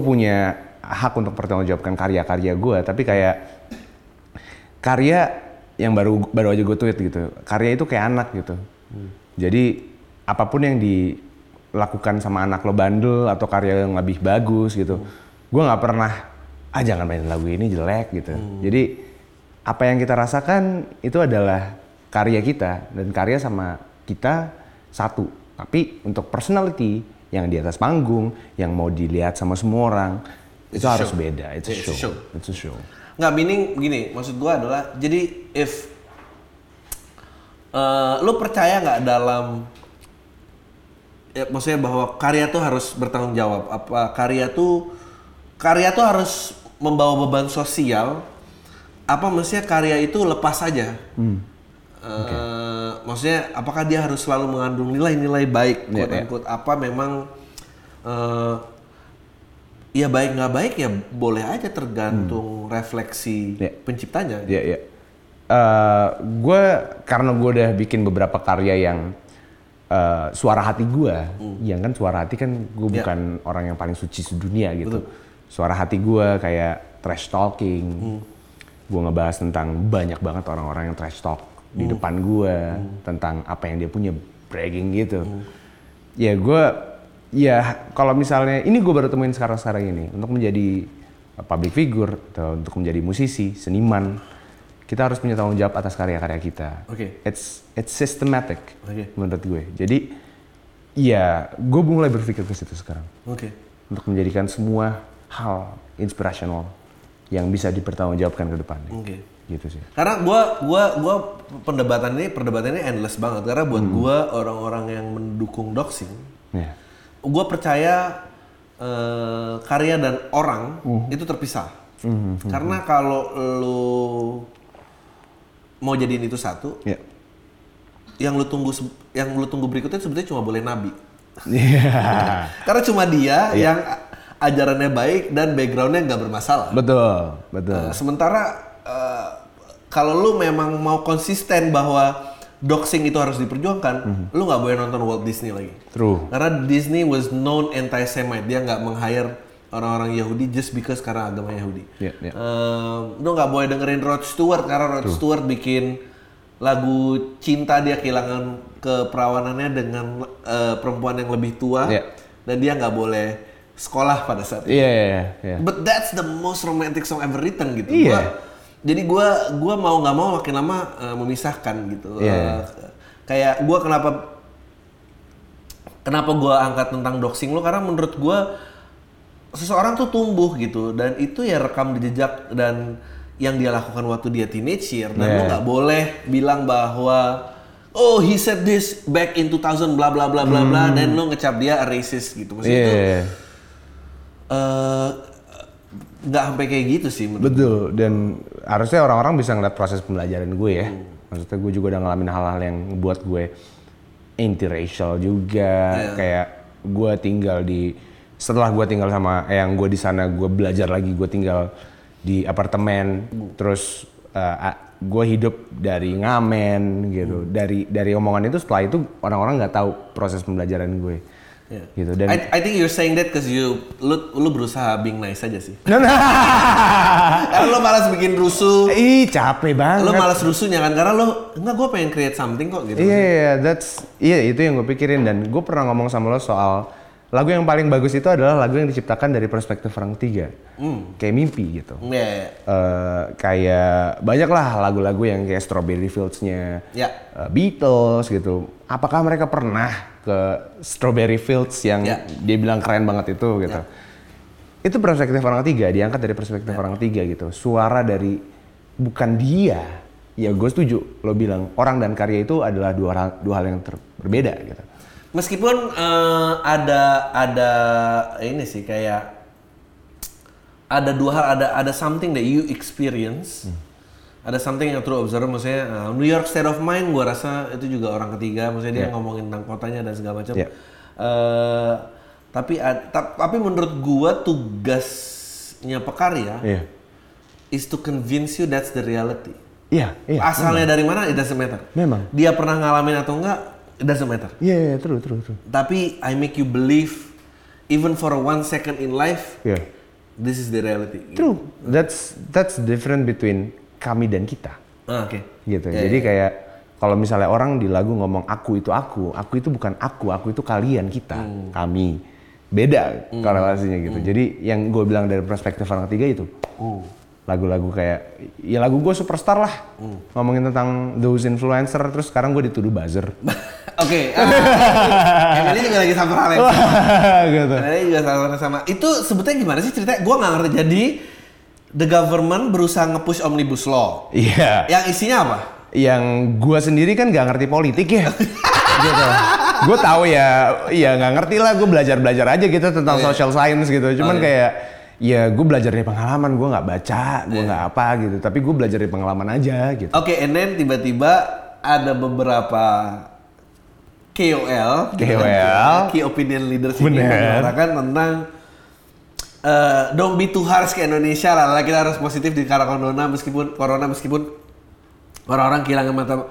punya hak untuk pertanggungjawabkan karya-karya gue. Tapi kayak karya yang baru aja gue tweet gitu. Karya itu kayak anak gitu. Jadi apapun yang dilakukan sama anak lo bandel atau karya yang lebih bagus gitu. Gue nggak pernah jangan mainin lagu ini jelek gitu. Jadi apa yang kita rasakan itu adalah karya kita dan karya sama kita satu. Tapi untuk personality yang di atas panggung yang mau dilihat sama semua orang itu harus beda. It's a show. Nggak, meaning gini, maksud gua adalah jadi if lo percaya nggak dalam maksudnya bahwa karya tuh harus bertanggung jawab, apa karya tuh harus membawa beban sosial, apa maksudnya karya itu lepas saja? Maksudnya apakah dia harus selalu mengandung nilai-nilai baik? Apa memang ya baik nggak baik ya boleh aja tergantung refleksi penciptanya. Gitu. Gue karena gue udah bikin beberapa karya yang suara hati gue, yang kan suara hati kan gue bukan orang yang paling suci sedunia gitu. Betul. Suara hati gue kayak trash talking. Gue ngebahas tentang banyak banget orang-orang yang trash talk di depan gue, tentang apa yang dia punya, bragging gitu. Ya kalau misalnya, ini gue baru temuin sekarang ini, untuk menjadi public figure, atau untuk menjadi musisi, seniman, kita harus punya tanggung jawab atas karya-karya kita. It's systematic menurut gue. Jadi Iya, gue mulai berpikir ke situ sekarang. Oke. Untuk menjadikan semua hal inspirational yang bisa dipertanggungjawabkan ke depannya. Oke. Gitu sih. Karena gue perdebatan ini endless banget. Karena buat gue orang-orang yang mendukung doxing, yeah, gue percaya karya dan orang itu terpisah. Karena kalau lo mau jadiin itu satu, yeah, yang lu tunggu berikutnya sebenarnya cuma boleh nabi. Yeah. Karena cuma dia, yeah, yang ajarannya baik dan backgroundnya nggak bermasalah. Betul. Sementara kalau lu memang mau konsisten bahwa doxing itu harus diperjuangkan, lu nggak boleh nonton Walt Disney lagi. True. Karena Disney was known anti-Semite. Dia nggak meng-hire orang-orang Yahudi just because karena agama Yahudi. Yeah. Lu nggak boleh dengerin Rod Stewart karena Rod True. Stewart bikin lagu cinta dia kehilangan keperawanannya dengan perempuan yang lebih tua, yeah, dan dia nggak boleh sekolah pada saat itu. Yeah. But that's the most romantic song ever written gitu. Yeah. Jadi gue mau nggak mau makin lama memisahkan gitu. Yeah. Kayak gue kenapa gue angkat tentang doxing lo, karena menurut gue seseorang tuh tumbuh gitu dan itu ya rekam di jejak dan yang dia lakukan waktu dia teenage year, dan lu nggak boleh bilang bahwa oh he said this back in 2000 bla bla bla bla bla, dan lu ngecap dia racist gitu, maksudnya itu nggak sampai kayak gitu sih menurut. Betul, dan harusnya orang-orang bisa ngeliat proses pembelajaran gue ya. Maksudnya gue juga udah ngalamin hal-hal yang buat gue anti-racial juga, kayak gue tinggal di setelah gue tinggal sama yang gue di sana gue belajar lagi, gue tinggal di apartemen, terus gue hidup dari ngamen gitu, dari omongan itu. Setelah itu orang-orang nggak tahu proses pembelajaran gue, gitu. Dan I think you're saying that because lu berusaha being nice aja sih. Karena lu malas bikin rusuh. Ih capek banget. Lu malas rusuhnya kan, karena lu enggak, gue pengen create something kok gitu. Iya, itu yang gue pikirin. Dan gue pernah ngomong sama lo soal lagu yang paling bagus itu adalah lagu yang diciptakan dari perspektif orang tiga, kayak mimpi gitu. Kayak banyak lah lagu-lagu yang kayak Strawberry Fields-nya, Beatles gitu. Apakah mereka pernah ke Strawberry Fields yang dia bilang keren banget itu gitu? Itu perspektif orang tiga, diangkat dari perspektif orang tiga gitu. Suara dari bukan dia, ya gue setuju. Lo bilang orang dan karya itu adalah dua hal yang berbeda gitu. Meskipun ada ini sih, kayak ada dua hal, ada something that you experience, ada something yang true observer, maksudnya New York State of Mind gua rasa itu juga orang ketiga, maksudnya dia ngomongin tentang kotanya dan segala macam. Tapi menurut gua tugasnya pekarya is to convince you that's the reality. Asalnya dari mana it doesn't matter. Memang. Dia pernah ngalamin atau enggak? It doesn't matter. Yeah, true. Tapi I make you believe, even for one second in life, this is the reality. True. That's different between kami dan kita. Oke. Gitu. Yeah, jadi kayak kalau misalnya orang di lagu ngomong aku itu bukan aku itu kalian, kita, kami. Beda korelasinya gitu. Jadi yang gue bilang dari perspektif orang ketiga itu. Lagu-lagu kayak, ya lagu gue Superstar lah, ngomongin tentang those influencer, terus sekarang gue dituduh buzzer. Oke, Emily juga lagi sama Alex. Gitu. Emily juga sama. Itu sebetulnya gimana sih ceritanya? Gue gak ngerti, jadi the government berusaha nge-push Omnibus Law. Iya. Yang isinya apa? Yang gue sendiri kan gak ngerti politik ya. Gitu. Gue tahu ya gak ngerti lah, gue belajar-belajar aja gitu tentang social science gitu. Cuman kayak, ya gue belajar dari pengalaman, gue nggak baca, gue nggak apa gitu, tapi gue belajar dari pengalaman aja gitu. Oke, and then tiba-tiba ada beberapa KOL, key opinion leaders ini mengatakan tentang don't be too harsh ke Indonesia lah, kita harus positif di corona meskipun orang-orang kehilangan mata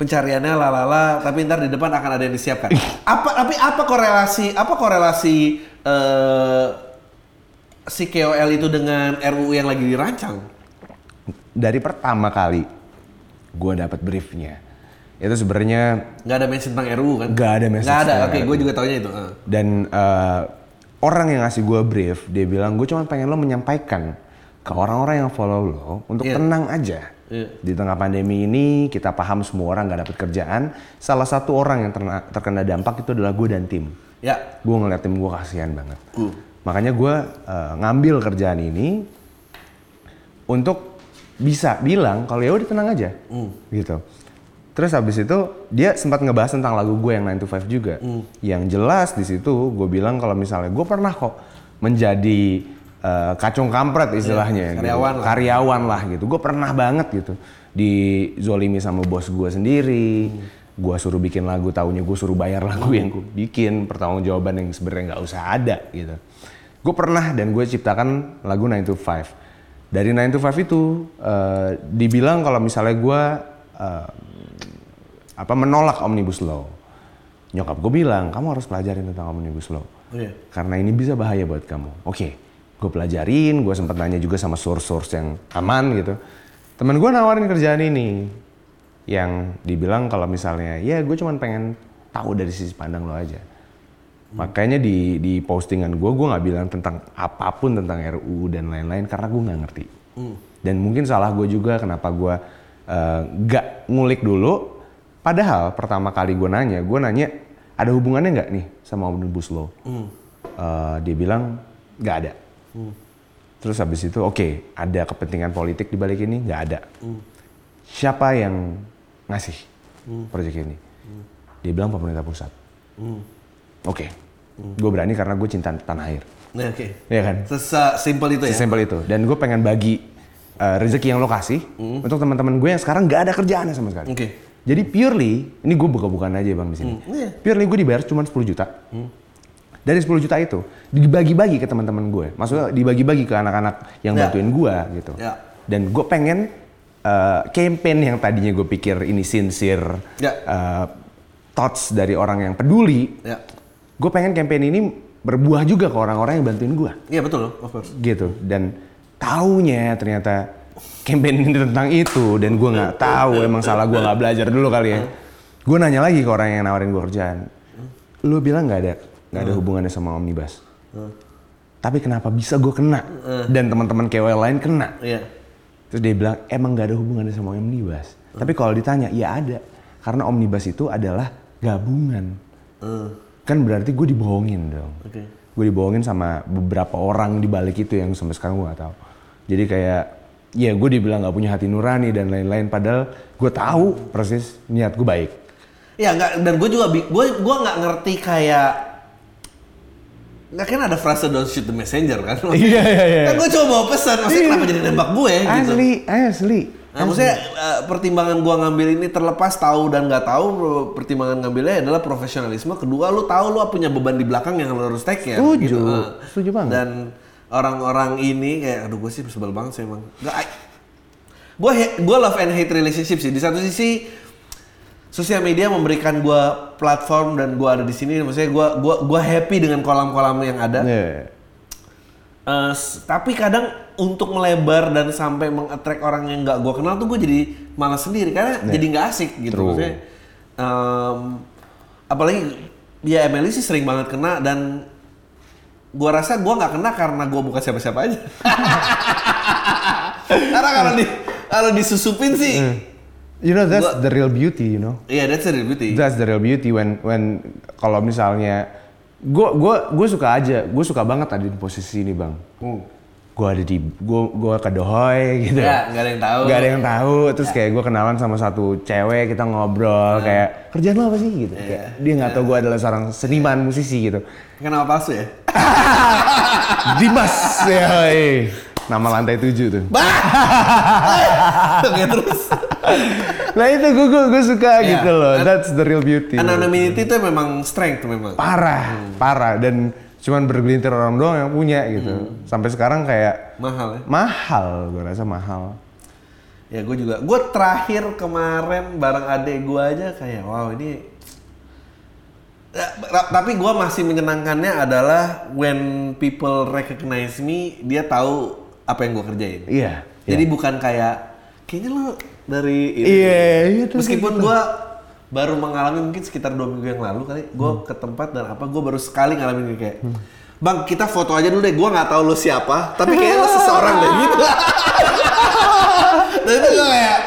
pencariannya lalala, tapi ntar di depan akan ada yang disiapkan. Apa korelasi si KOL itu dengan RUU yang lagi dirancang? Dari pertama kali gue dapat briefnya, itu sebenarnya nggak ada mention tentang RUU kan? Nggak ada mention. Nggak ada. Oke, gue juga taunya itu. Dan orang yang ngasih gue brief, dia bilang gue cuma pengen lo menyampaikan ke orang-orang yang follow lo untuk tenang aja. Di tengah pandemi ini, kita paham semua orang nggak dapat kerjaan. Salah satu orang yang terkena dampak itu adalah gue dan tim. Gue ngeliat tim gue kasihan banget. Makanya gue ngambil kerjaan ini untuk bisa bilang kalau ya udah tenang aja, gitu. Terus habis itu dia sempat ngebahas tentang lagu gue yang 9 to 5 juga. Yang jelas di situ gue bilang kalau misalnya gue pernah kok menjadi kacung kampret istilahnya, karyawan lah gitu. Gue pernah banget gitu dizolimi sama bos gue sendiri. Gue suruh bikin lagu, taunya gue suruh bayar lagu yang gue bikin. Pertanggungjawaban yang sebenarnya nggak usah ada gitu. Gue pernah dan gue ciptakan lagu 9 to 5. Dari 9 to 5 itu dibilang kalau misalnya gue menolak Omnibus Law. Nyokap gue bilang kamu harus pelajarin tentang Omnibus Law karena ini bisa bahaya buat kamu. Oke. Gue pelajarin, gue sempet nanya juga sama source-source yang aman gitu. Temen gue nawarin kerjaan ini yang dibilang kalau misalnya ya gue cuma pengen tahu dari sisi pandang lo aja. Makanya di postingan gue nggak bilang tentang apapun tentang RUU dan lain-lain karena gue nggak ngerti. Dan mungkin salah gue juga kenapa gue nggak ngulik dulu. Padahal pertama kali gue nanya ada hubungannya nggak nih sama Omnibus Law? Dia bilang nggak ada. Terus habis itu oke, ada kepentingan politik di balik ini? Nggak ada. Siapa yang ngasih proyek ini? Dia bilang pemerintah pusat. Oke. Gue berani karena gue cinta tanah air. Iya kan? Sesimpel itu ya? Sesimpel itu. Dan gue pengen bagi rezeki yang lo kasih untuk teman-teman gue yang sekarang nggak ada kerjaannya sama sekali. Jadi purely, ini gue buka-bukaan aja bang di sini. Purely gue dibayar cuma 10 juta. Dari 10 juta itu dibagi-bagi ke teman-teman gue, maksudnya dibagi-bagi ke anak-anak yang bantuin gue gitu. Dan gue pengen campaign yang tadinya gue pikir ini sincere, thoughts dari orang yang peduli. Gue pengen campaign ini berbuah juga ke orang-orang yang bantuin gue. Iya betul, of course. Gitu. Dan taunya ternyata campaign ini tentang itu dan gue nggak tahu, emang salah gue nggak belajar dulu kali ya. Gue nanya lagi ke orang yang nawarin gue kerjaan, lu bilang nggak ada hubungannya sama Omnibus. Tapi kenapa bisa gue kena? Dan teman-teman KOL lain kena. Terus dia bilang, emang nggak ada hubungannya sama Omnibus. Tapi kalau ditanya, ya ada. Karena Omnibus itu adalah gabungan. Kan berarti gue dibohongin dong. Gue dibohongin sama beberapa orang di balik itu yang sampai sekarang gue nggak tahu. Jadi kayak, ya gue dibilang nggak punya hati nurani dan lain-lain. Padahal gue tahu persis niat gue baik. Ya nggak. Dan gue juga, gue nggak ngerti kayak. Nggak kan ada frase don't shoot the messenger kan? Iya. Kan gue coba pesan, maksudnya kenapa jadi nembak gue gitu? Asli. Nah, maksudnya pertimbangan gue ngambil ini terlepas tahu dan nggak tahu, pertimbangan ngambilnya adalah profesionalisme. Kedua, lu tahu lu punya beban di belakang yang lu harus take ya. Setuju, gitu. Setuju banget. Dan orang-orang ini kayak, aduh gue sih sebel banget sih emang. Gue love and hate relationship sih. Di satu sisi, sosial media memberikan gue platform dan gue ada di sini, maksudnya gue happy dengan kolam-kolam yang ada. Tapi kadang untuk melebar dan sampai mengattract orang yang nggak gue kenal tuh gue jadi malas sendiri karena jadi nggak asik gitu. Maksudnya, apalagi ya Emily sih sering banget kena dan gue rasa gue nggak kena karena gue bukan siapa-siapa aja. Karena kalau disusupin sih. You know that's the real beauty, you know. Yeah, that's the real beauty. That's the real beauty when kalau misalnya gue suka aja, gue suka banget ada di posisi ini, Bang. Gue ada di gue kedohoi gitu. Ya, enggak ada yang tahu. Enggak ada yang tahu. Terus kayak gue kenalan sama satu cewek, kita ngobrol kayak kerjaan lo apa sih gitu. Kayak, dia enggak tahu gue adalah seorang seniman, musisi gitu. Kenapa palsu ya? Dimas ya. Nama lantai 7 tuh. Oke terus. Nah itu gue suka gitu loh. That's the real beauty. Anonymity itu memang strength memang. Parah. Dan cuman bergelintir orang doang yang punya gitu. Sampai sekarang kayak mahal ya. Gue rasa mahal. Ya gue juga. Gue terakhir kemarin bareng adik gue aja kayak wow ini. Ya, tapi gue masih menyenangkannya adalah when people recognize me, dia tahu apa yang gue kerjain. Jadi bukan kayaknya lo dari ini. Itu meskipun gue baru mengalami mungkin sekitar 2 minggu yang lalu kali, gue ke tempat dan gue baru sekali ngalamin kayak Bang, kita foto aja dulu deh, gue gak tahu lu siapa, tapi kayaknya lu seseorang deh gitu. Dan itu gue kayak,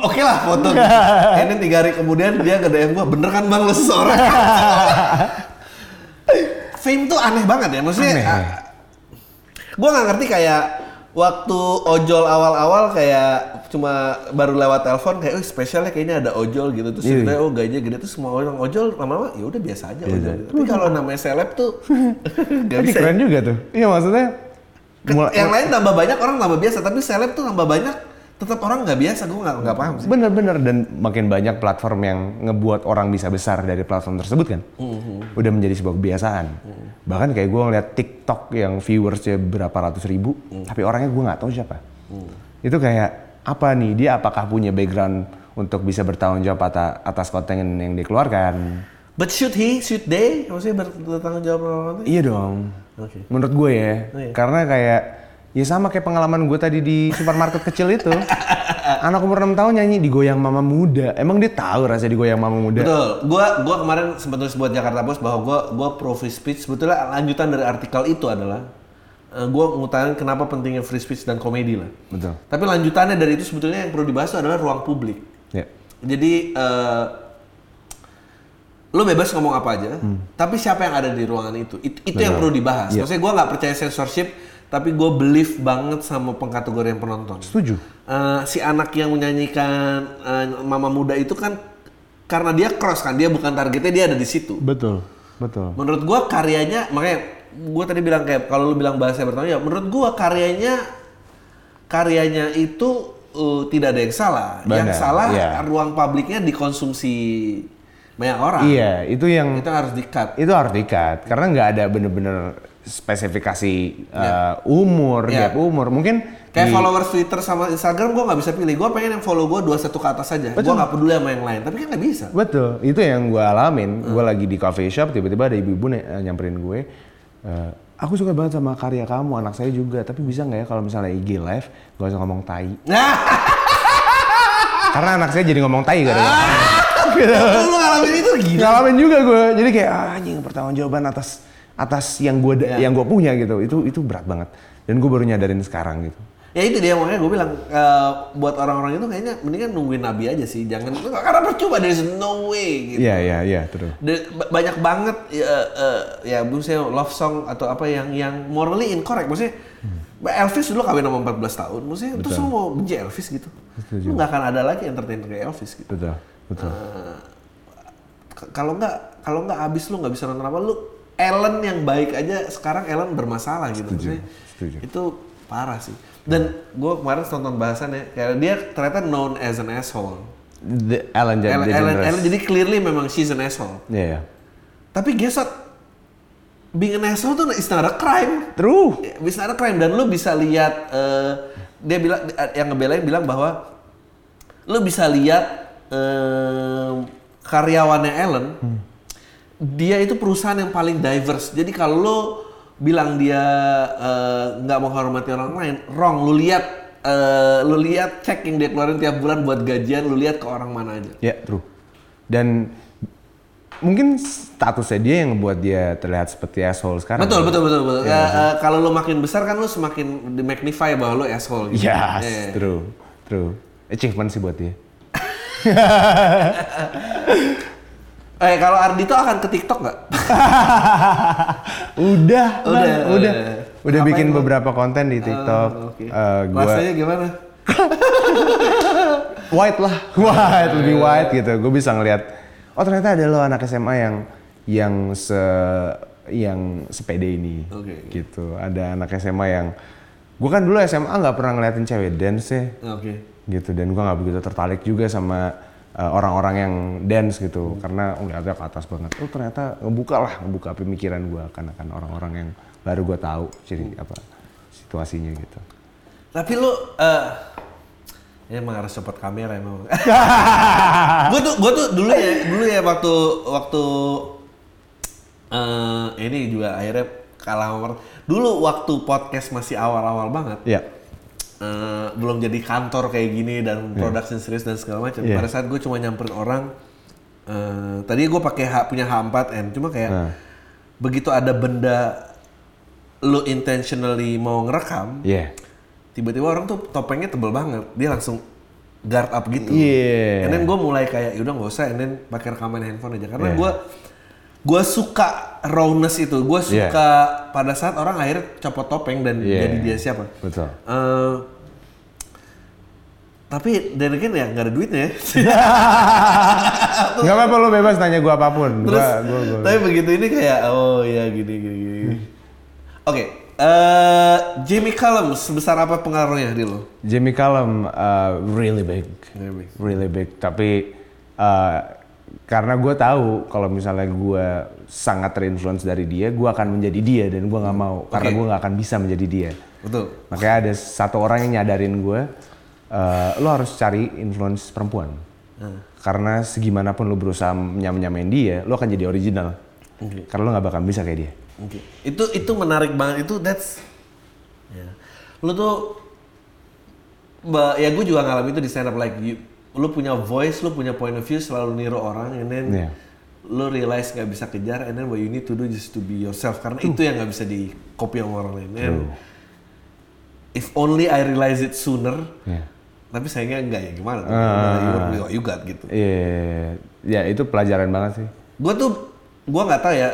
oke lah foto gitu. Ini 3 hari kemudian dia ke DM gue, bener kan bang lu seseorang? Fame tuh aneh banget ya, maksudnya gue gak ngerti kayak waktu ojol awal-awal kayak cuma baru lewat telepon kayak spesialnya kayaknya ada ojol gitu terus ceritanya oh gajinya gede terus semua orang ojol lama-lama ya udah biasa aja ojol. Tapi kalau namanya seleb tuh enggak bisa. Keren juga tuh. Iya maksudnya yang lain tambah banyak orang tambah biasa tapi seleb tuh tambah banyak tetap orang nggak biasa. Gue nggak paham sih. Bener-bener dan makin banyak platform yang ngebuat orang bisa besar dari platform tersebut kan. Udah menjadi sebuah kebiasaan. Bahkan kayak gue ngeliat TikTok yang viewersnya berapa ratus ribu, tapi orangnya gue nggak tahu siapa. Itu kayak apa nih, dia apakah punya background untuk bisa bertanggung jawab atas konten yang dikeluarkan? But should he, should they? Maksudnya bertanggung jawab orang-orang itu? Iya dong. Okay. Menurut gue ya, karena kayak ya sama kayak pengalaman gue tadi di supermarket kecil itu. Anak umur 6 tahun nyanyi digoyang mama muda. Emang dia tahu rasanya digoyang mama muda? Betul. Gue kemarin sempat nulis buat Jakarta Post bahwa gue pro free speech. Sebetulnya lanjutan dari artikel itu adalah gue ngutarain kenapa pentingnya free speech dan komedi lah. Betul. Tapi lanjutannya dari itu sebetulnya yang perlu dibahas adalah ruang publik. Yeah. Jadi lo bebas ngomong apa aja, tapi siapa yang ada di ruangan itu? Itu yang perlu dibahas. Yeah. Maksudnya gue nggak percaya censorship. Tapi gue believe banget sama pengkategorian penonton. Setuju. Si anak yang menyanyikan Mama Muda itu kan karena dia cross kan, dia bukan targetnya, dia ada di situ. Betul, betul. Menurut gue karyanya, makanya gue tadi bilang kayak kalau lu bilang bahasa bertanggung jawab, menurut gue karyanya itu tidak ada yang salah. Benar, yang salah ruang publiknya dikonsumsi banyak orang. Iya, itu yang harus di-cut. Itu harus di-cut karena nggak ada bener-bener spesifikasi umur, gap umur. Mungkin kayak followers Twitter sama Instagram gue gak bisa pilih. Gue pengen yang follow gue 21 ke atas aja. Gue gak peduli sama yang lain, tapi kan gak bisa. Betul, itu yang gue alamin. Gue lagi di coffee shop, tiba-tiba ada ibu-ibu nyamperin gue. Aku suka banget sama karya kamu, anak saya juga. Tapi bisa gak ya kalau misalnya IG live, gak usah ngomong tai. Karena anak saya jadi ngomong tai gara-gara. Lu ngalamin itu gila? Ngalamin juga gue, jadi kayak anjing pertanggungjawaban atas yang gue yang gue punya gitu, itu berat banget dan gue baru nyadarin sekarang gitu. Ya itu dia makanya gue bilang buat orang-orang itu kayaknya mendingan nungguin Nabi aja sih, jangan karena percuma there's no way gitu. Iya true. Banyak banget ya misalnya love song atau apa yang morally incorrect, maksudnya Elvis dulu kawin sama 14 tahun, maksudnya terus lu mau benci Elvis gitu, lu nggak akan ada lagi entertainer kayak Elvis gitu. Betul. Kalau nggak abis lu nggak bisa nonton apa lu. Ellen yang baik aja sekarang Ellen bermasalah gitu. Setuju. Itu parah sih. Dan gue kemarin nonton bahasannya kayak dia ternyata known as an asshole. Ellen jadi clearly memang she's an asshole. Iya. Tapi guess what? Being an asshole tuh is not a crime. True. Is not a crime dan lu bisa lihat dia bilang yang ngebelain bilang bahwa lu bisa lihat karyawannya Ellen. Dia itu perusahaan yang paling diverse. Jadi kalau lo bilang dia nggak menghormati orang lain, wrong. Lu lihat cek yang dia keluarin tiap bulan buat gajian, lu lihat ke orang mana aja. Ya, true. Dan mungkin statusnya dia yang membuat dia terlihat seperti asshole sekarang. Betul. Ya, kalau lo makin besar kan lo semakin di magnify bahwa lo asshole. Gitu. Yes, true. Achievement sih buat dia. Kalau Ardhito akan ke TikTok nggak? Udah bikin beberapa konten di TikTok. Rasanya gimana? white, lebih white gitu. Gue bisa ngeliat, oh ternyata ada lo anak SMA yang sepede ini, gitu. Ada anak SMA yang, gue kan dulu SMA nggak pernah ngeliatin cewek dance ya, gitu. Dan gue nggak begitu tertarik juga sama orang-orang yang dance gitu karena ngeliatnya ke atas banget. Oh ternyata ngebuka pemikiran gue akan orang-orang yang baru gue tahu ciri apa situasinya gitu. Tapi lu ya emang harus cepat kamera emang. gue tuh dulu ya waktu ini juga akhirnya kalah dulu waktu podcast masih awal-awal banget. Yeah. Belum jadi kantor kayak gini dan production series dan segala macam. Pada saat gue cuma nyamperin orang, tadinya gue pakai punya H4n, cuma kayak begitu ada benda lu intentionally mau ngerekam, tiba-tiba orang tuh topengnya tebel banget, dia langsung guard up gitu. And then gue mulai kayak yaudah nggak usah, and then pakai rekaman handphone aja karena gue suka rawness itu, gue suka pada saat orang akhirnya copot topeng dan jadi dia siapa. Betul. Tapi dan again ya nggak ada duitnya. Nggak apa-apa, lo bebas nanya gue apapun. Terus, gua. Tapi begitu ini kayak oh ya gini. Oke, Jamie Cullum sebesar apa pengaruhnya di lo? Jamie Cullum really big. Tapi karena gue tahu kalau misalnya gue sangat terinfluence dari dia, gue akan menjadi dia dan gue nggak mau karena gue nggak akan bisa menjadi dia. Betul. Makanya ada satu orang yang nyadarin gue, lo harus cari influence perempuan. Karena segimanapun lo berusaha nyamain dia, lo akan jadi original. Karena lo nggak bakal bisa kayak dia. Itu menarik banget itu. Lo tuh, ya gue juga ngalamin itu di stand up, like you, lu punya voice, lu punya point of view, selalu niru orang, and then lu realize nggak bisa kejar, and then what you need to do just to be yourself, karena itu yang nggak bisa di copy sama orang lain. And if only I realize it sooner, tapi sayangnya enggak, ya gimana? You got gitu. Itu pelajaran banget sih. Gue nggak tahu ya.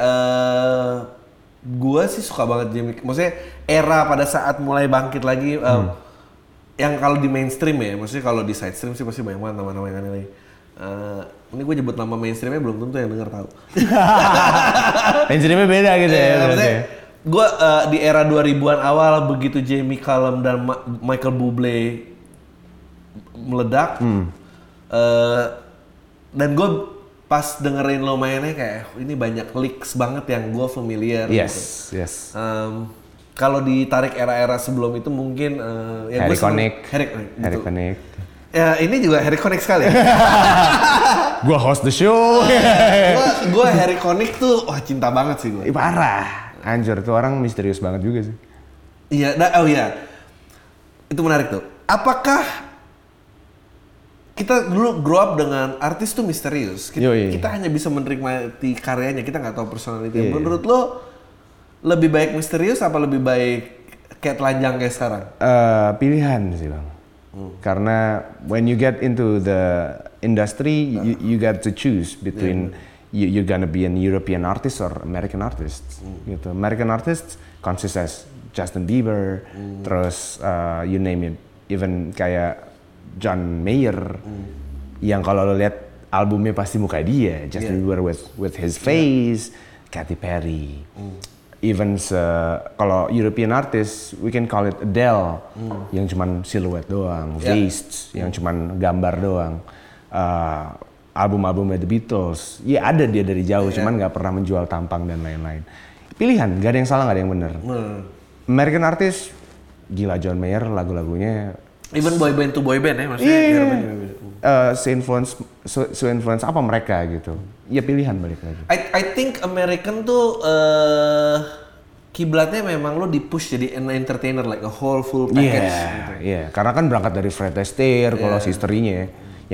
Gue sih suka banget Jamie, maksudnya era pada saat mulai bangkit lagi. Yang kalau di mainstream ya, maksudnya kalau di side stream sih pasti banyak banget nama-nama yang aneh. Ini gue nyebut nama mainstreamnya belum tentu yang denger tahu. Mainstreamnya beda gitu ya. Maksudnya gue di era 2000-an awal begitu Jamie Cullum dan Michael Bublé meledak. Dan gue pas dengerin lo mainnya kayak ini banyak leaks banget yang gue familiar. Yes. Kalau ditarik era-era sebelum itu mungkin ya Harry Connick. Harry Connick. Ya ini juga Harry Connick sekali. Gua host the show. Gua Harry Connick tuh wah cinta banget sih gua. Parah. Anjir tuh orang misterius banget juga sih. Iya, itu menarik tuh. Apakah kita dulu grow up dengan artis tuh misterius? Kita hanya bisa menikmati karyanya, kita nggak tahu personality. Menurut lo lebih baik misterius apa lebih baik kayak telanjang kayak sekarang? Pilihan sih bang. Karena when you get into the industry, you got to choose between you're gonna be an European artist or American artist. Gitu. American artists consists as Justin Bieber, terus you name it, even kayak John Mayer, yang kalau lo lihat albumnya pasti muka dia. Justin Bieber with his face, Katy Perry. Even kalau European artist, we can call it Adele, yang cuman siluet doang, face, yang cuman gambar doang. Album-albumnya The Beatles, ada dia dari jauh, cuman nggak pernah menjual tampang dan lain-lain. Pilihan, nggak ada yang salah, nggak ada yang benar. American artist, gila John Mayer lagu-lagunya. Even boyband to boyband ya maksudnya. Se-influence apa mereka gitu. Ya pilihan balik lagi. I think American tuh kiblatnya memang lo dipush jadi an entertainer, like a whole full package. Karena kan berangkat dari Fred Astaire kalau sisterinya ya,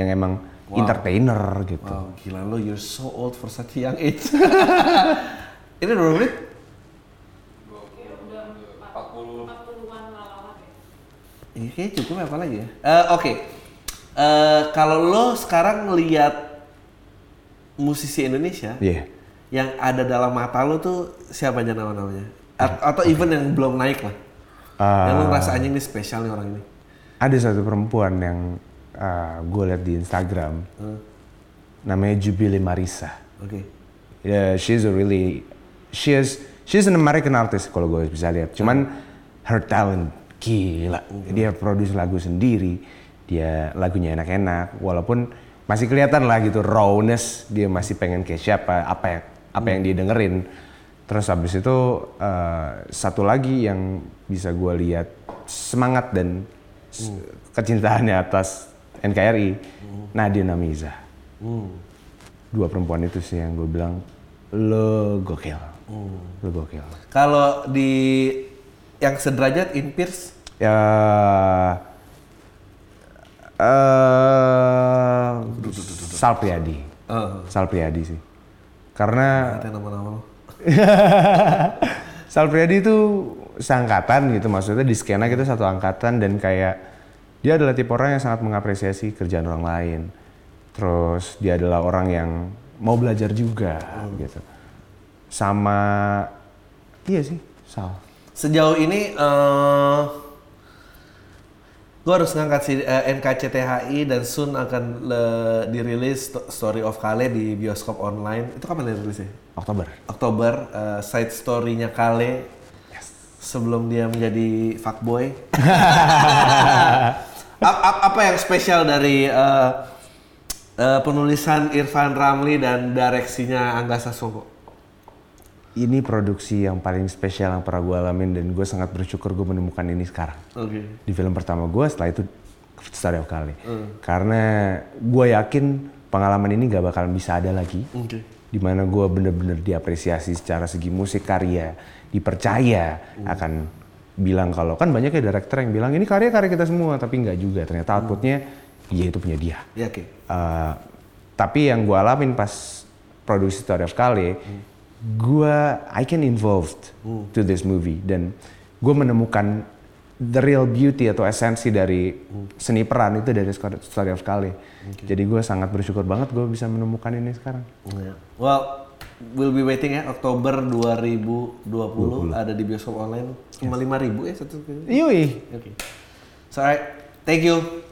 yang emang entertainer gitu. Wow, gila lo, you're so old for such a young age. Ini 20 menit? 40-an lama ya. Ini kayaknya cukup apa lagi ya? Oke. Kalau lo sekarang lihat musisi Indonesia yang ada dalam mata lo tuh siapa aja nama-namanya? Atau even yang belum naik lah, yang lo ngerasa anjing nih spesial nih orang ini? Ada satu perempuan yang gue lihat di Instagram, namanya Jubilee Marisa. Yeah, she's an American artist kalau gue bisa lihat. Cuman her talent gila, dia produce lagu sendiri. Dia lagunya enak-enak, walaupun masih kelihatan lah gitu rawness, dia masih pengen kayak siapa, apa yang dia dengerin. Terus habis itu satu lagi yang bisa gue lihat semangat dan kecintaannya atas NKRI, Nadin Amizah. Dua perempuan itu sih yang gue bilang lo gokil, lo gokil. Kalau di yang sederajat in peers? Sal Priadi sih, karena Sal Priadi itu seangkatan gitu, maksudnya di skena kita satu angkatan dan kayak dia adalah tipe orang yang sangat mengapresiasi kerjaan orang lain. Terus dia adalah orang yang mau belajar juga gitu. Sama iya sih, Sal. Sejauh ini gue harus ngangkat si NKCTHI dan soon akan dirilis Story of Kale di bioskop online. Itu kapan dirilisnya? Oktober. Side story-nya Kale. Sebelum dia menjadi fuckboy. Apa yang spesial dari penulisan Irfan Ramli dan direksinya Angga Sasongko? Ini produksi yang paling spesial yang pernah gue alamin dan gue sangat bersyukur gue menemukan ini sekarang. Okay. Di film pertama gue, setelah itu Story of Kale. Karena gue yakin pengalaman ini gak bakalan bisa ada lagi. Okay. Dimana gue bener-bener diapresiasi secara segi musik, karya, dipercaya akan bilang kalau kan banyak ya director yang bilang ini karya-karya kita semua, tapi nggak juga ternyata outputnya ya itu punya dia. Ya, okay. Tapi yang gue alamin pas produksi Story of Kale, gue I can involved to this movie dan gue menemukan the real beauty atau esensi dari seni peran itu dari Story of Kale. Okay. Jadi gue sangat bersyukur banget gue bisa menemukan ini sekarang. Yeah. Well, we'll be waiting ya, Oktober 2020 ada di bioskop online. Cuma 5.000 ya satu. Yui. Okay. So, alright, thank you.